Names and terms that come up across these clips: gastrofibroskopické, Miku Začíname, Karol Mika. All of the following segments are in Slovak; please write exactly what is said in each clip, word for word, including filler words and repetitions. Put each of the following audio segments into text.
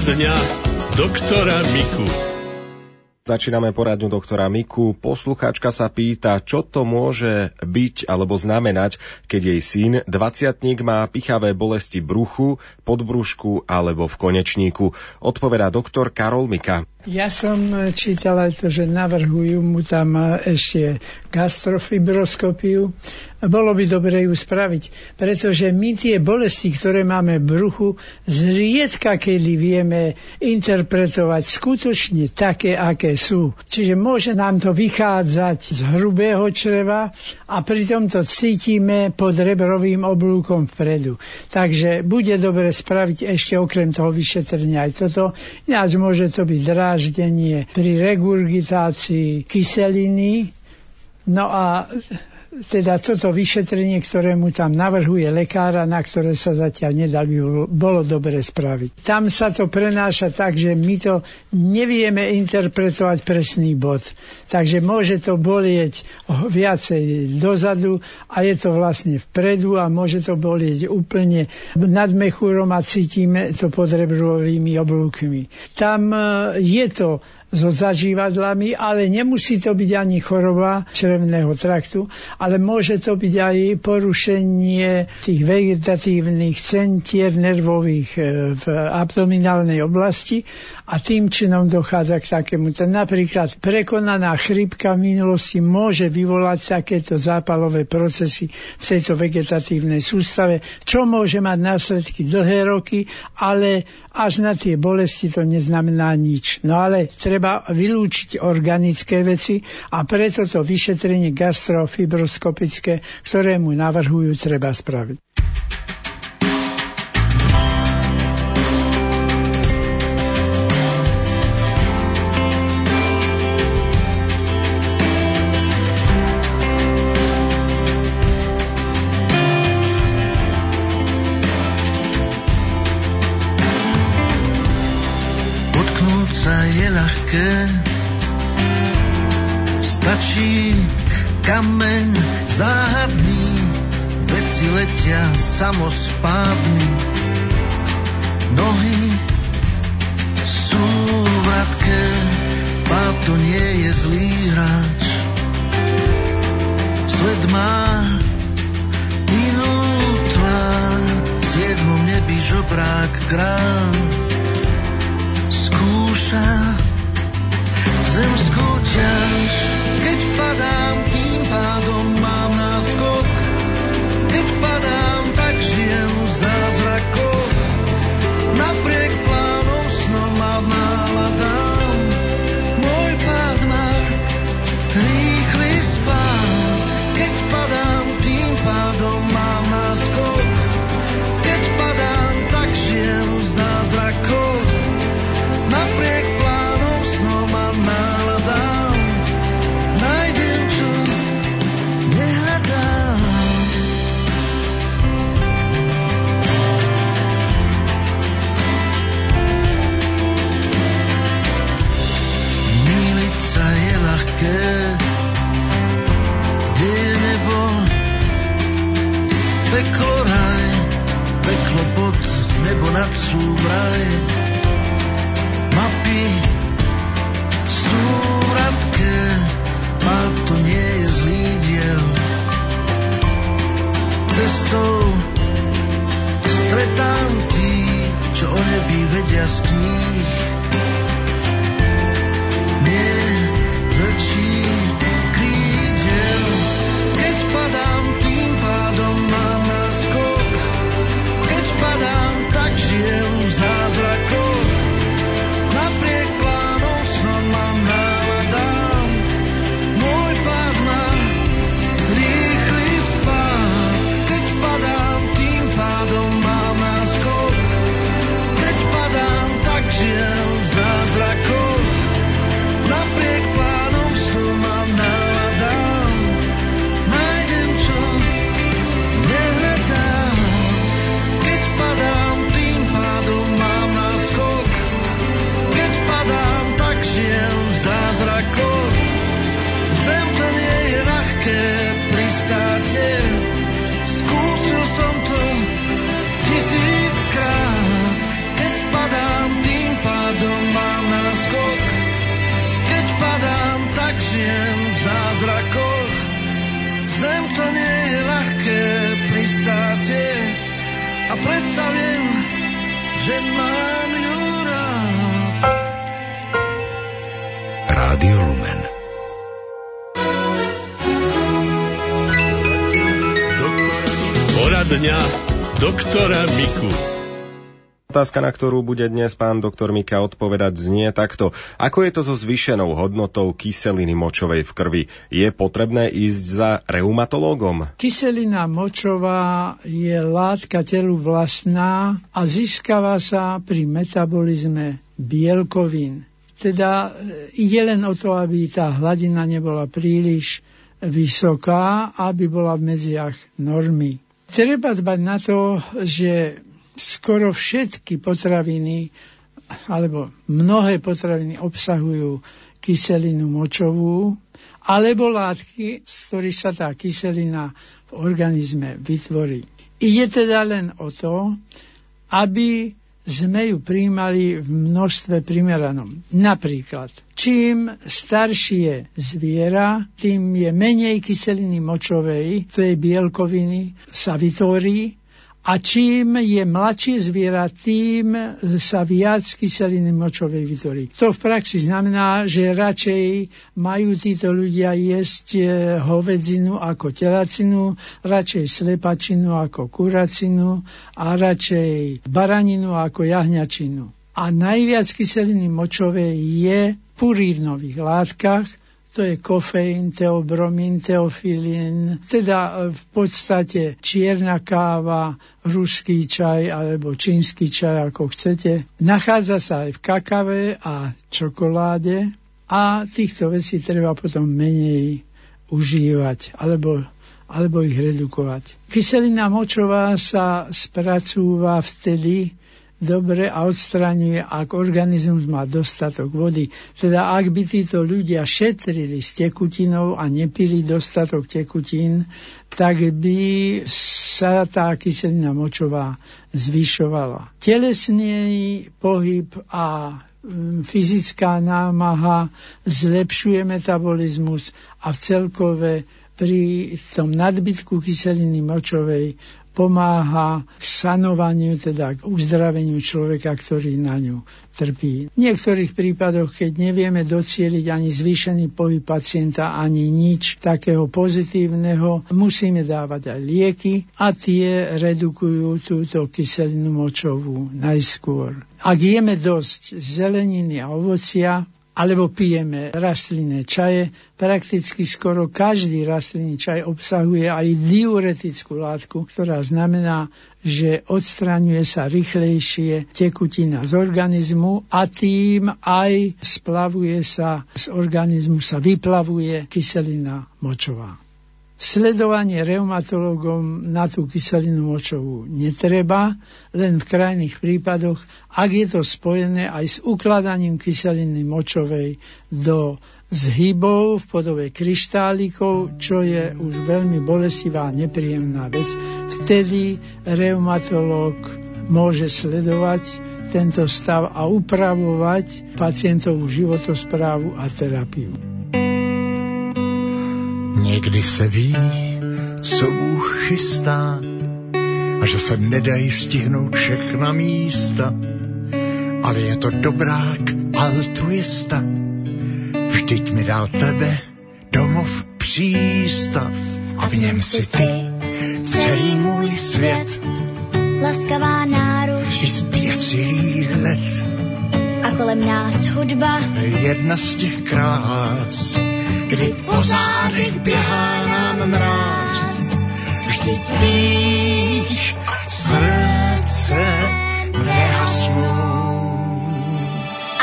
Poradňa doktora Miku. Začíname poradňu doktora Miku. Poslucháčka sa pýta, čo to môže byť alebo znamenať, keď jej syn, dvadsiatnik, má pichavé bolesti bruchu, podbrúšku alebo v konečníku. Odpovedá doktor Karol Mika. Ja som čítala to, že navrhujú mu tam ešte gastrofibroskopiu. Bolo by dobre ju spraviť, pretože my tie bolesti, ktoré máme v bruchu, zriedka kedy vieme interpretovať skutočne také, aké sú. Čiže môže nám to vychádzať z hrubého čreva a pritom to cítime pod rebrovým oblúkom vpredu. Takže bude dobre spraviť ešte okrem toho vyšetrenia aj toto. Ináč môže to byť drahé dráždenie pri regurgitácii kyseliny. No a teda toto vyšetrenie, ktoré mu tam navrhuje lekára, na ktoré sa zatiaľ nedal, by bolo dobre spraviť. Tam sa to prenáša tak, že my to nevieme interpretovať presný bod. Takže môže to bolieť viacej dozadu a je to vlastne vpredu a môže to bolieť úplne nad mechúrom a cítime to pod rebrovými oblúkmi. Tam je to so zažívadlami, ale nemusí to byť ani choroba črevného traktu, ale môže to byť aj porušenie tých vegetatívnych centier nervových v abdominálnej oblasti a tým činom dochádza k takému. Napríklad prekonaná chrípka v minulosti môže vyvolať takéto zápalové procesy v tejto vegetatívnej sústave, čo môže mať následky dlhé roky, ale až na tie bolesti to neznamená nič. No ale treba vylúčiť organické veci a preto to vyšetrenie gastrofibroskopické, ktoré mu navrhujú, treba spraviť. Stačí kameň záhadný, veci letia samospádmi, nohy sú vratké, pád to nie je zlý hráč. Svet má inú tvár, v siedmom nebi žobrák král skúša zemskú ťaž. Keď padám, tým pádom mám náskok. Keď padám, tak žijem v zázrakoch. Napriek plánom snom a náladám, môj pád má rýchly spád. Keď padám, tým pádom mám náskok. Keď padám, tak žijem v zázrakoch. Napriek plánom snom a náladám, kde je nebo, peklo raj, peklo pod nebo nad súvraj. Mapy sú vratké, pád to nie je zlý diel. Cestou stretám tí, čo o nebi vedia z kníh. Nie zrčí krídel. Keď padám, tým pádom mám náskok. Keď padám, tak žijem v zázrakoch. Napriek plánom snom mám náladám, môj pád má rýchly spád. Keď padám, tým pádom mám náskok. Keď padám, tak žijem v zázrakoch. že mám ju rád. Rádio Lumen. Poradňa doktora Miku. Otázka, na ktorú bude dnes pán doktor Mika odpovedať, znie takto. Ako je to so zvýšenou hodnotou kyseliny močovej v krvi? Je potrebné ísť za reumatológom? Kyselina močová je látka telu vlastná a získava sa pri metabolizme bielkovín. Teda ide len o to, aby tá hladina nebola príliš vysoká, aby bola v medziach normy. Treba dbať na to, že skoro všetky potraviny, alebo mnohé potraviny obsahujú kyselinu močovú, alebo látky, z ktorých sa tá kyselina v organizme vytvorí. Ide teda len o to, aby sme ju príjmali v množstve primeranom. Napríklad, čím staršie zviera, tým je menej kyseliny močovej, to je bielkoviny, sa vytvorí. A čím je mladšie zviera, tým sa viac kyseliny močovej vytvorí. To v praxi znamená, že radšej majú títo ľudia jesť hovedzinu ako telacinu, radšej slepačinu ako kuracinu a radšej baraninu ako jahňačinu. A najviac kyseliny močovej je v purínových látkach, to je kofeín, teobromín, teofilín, teda v podstate čierna káva, ruský čaj alebo čínsky čaj, ako chcete. Nachádza sa aj v kakave a čokoláde a týchto vecí treba potom menej užívať alebo, alebo ich redukovať. Kyselina močová sa spracúva vtedy dobre a odstraňuje, ak organizmus má dostatok vody. Teda ak by títo ľudia šetrili s tekutinou a nepili dostatok tekutín, tak by sa tá kyselina močová zvyšovala. Telesný pohyb a fyzická námaha zlepšuje metabolizmus a v celkové pri tom nadbytku kyseliny močovej pomáha k sanovaniu, teda k uzdraveniu človeka, ktorý na ňu trpí. V niektorých prípadoch, keď nevieme docieliť ani zvýšený pohyb pacienta, ani nič takého pozitívneho, musíme dávať aj lieky a tie redukujú túto kyselinu močovú najskôr. Ak jeme dosť zeleniny a ovocia, alebo pijeme rastlinné čaje, prakticky skoro každý rastlinný čaj obsahuje aj diuretickú látku, ktorá znamená, že odstraňuje sa rýchlejšie tekutina z organizmu a tým aj splavuje sa, z organizmu sa vyplavuje kyselina močová. Sledovanie reumatológom na tú kyselinu močovú netreba, len v krajných prípadoch, ak je to spojené aj s ukladaním kyseliny močovej do zhybov v podobe kryštálikov, čo je už veľmi bolestivá a nepríjemná vec. Vtedy reumatológ môže sledovať tento stav a upravovať pacientovú životosprávu a terapiu. Někdy se ví, co Bůh chystá, a že se nedají stihnout všechna místa, ale je to dobrák altruista, vždyť mi dal tebe domov přístav a v něm si ty celý můj svět, laskavá náruč i zběsilý hled a kolem nás hudba, jedna z těch krás, kdy po zádech běhá nám mráz. Vždyť víš, srdce nehasnou.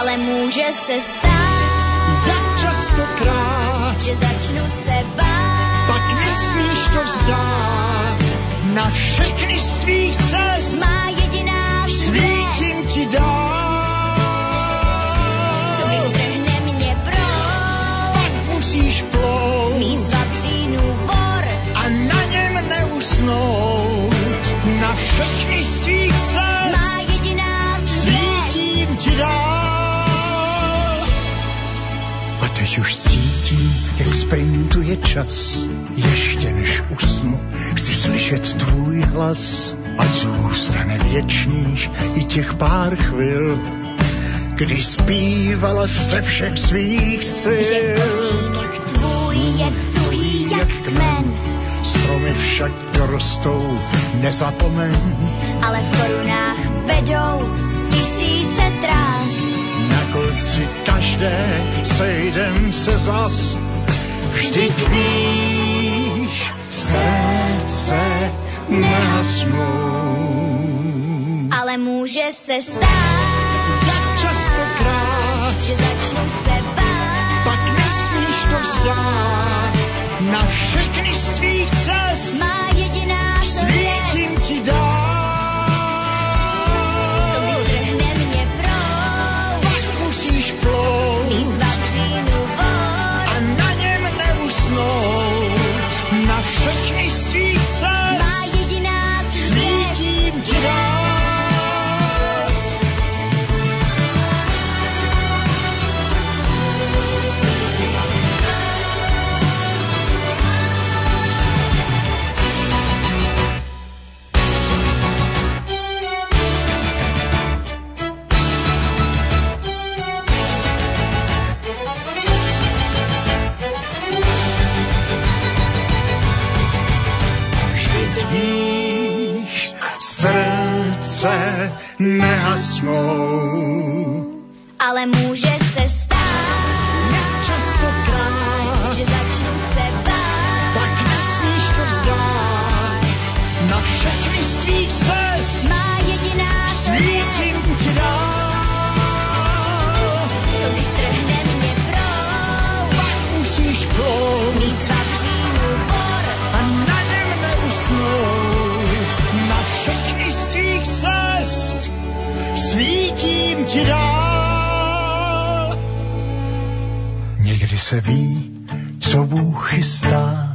Ale může se stát, tak častokrát, že začnu se bát, pak nesmíš to vzdát. Na všechny z tvých cest má jediná svítím ti dá. Musíš plout, mít vavřínů vor a na něm neusnout. Na všechny z tvých cest má jediná svítím ti dál. A teď už cítím, jak sprintuje čas. Ještě než usnu, chci slyšet tvůj hlas ať zůstane věčných i těch pár chvil, kdy zpívala se všech svých sil. Že pozítek tvůj je tuhý jak kmen, stromy však dorostou, nezapomeň. Ale v korunách vedou tisíce trás, na konci každé sejdem se zas. Vždyť víš, srdce nehasnou, ale může se stát, jak častokrát, že začnou se bát, pak nesmíš to vzdát. Na všechny z tvých cest má jediná světím ti dá. Co by strhne mě proud, pak musíš plout, mít vavřínu vod a na něm neusnout. Na všechny z tvých cest má jediná světím ti dá. Srdce nehasnou, ale může se stát, jak častokrát, že začnu se bát, tak nesmíš to vzdát. Na všechny z tvých cest má jediná světím ti dá. Co když strhne mě proud, pak musíš plout, mít vavřínu vor a na něm neusnout. Na všechny svých cest svítím ti dál. Někdy se ví, co Bůh chystá,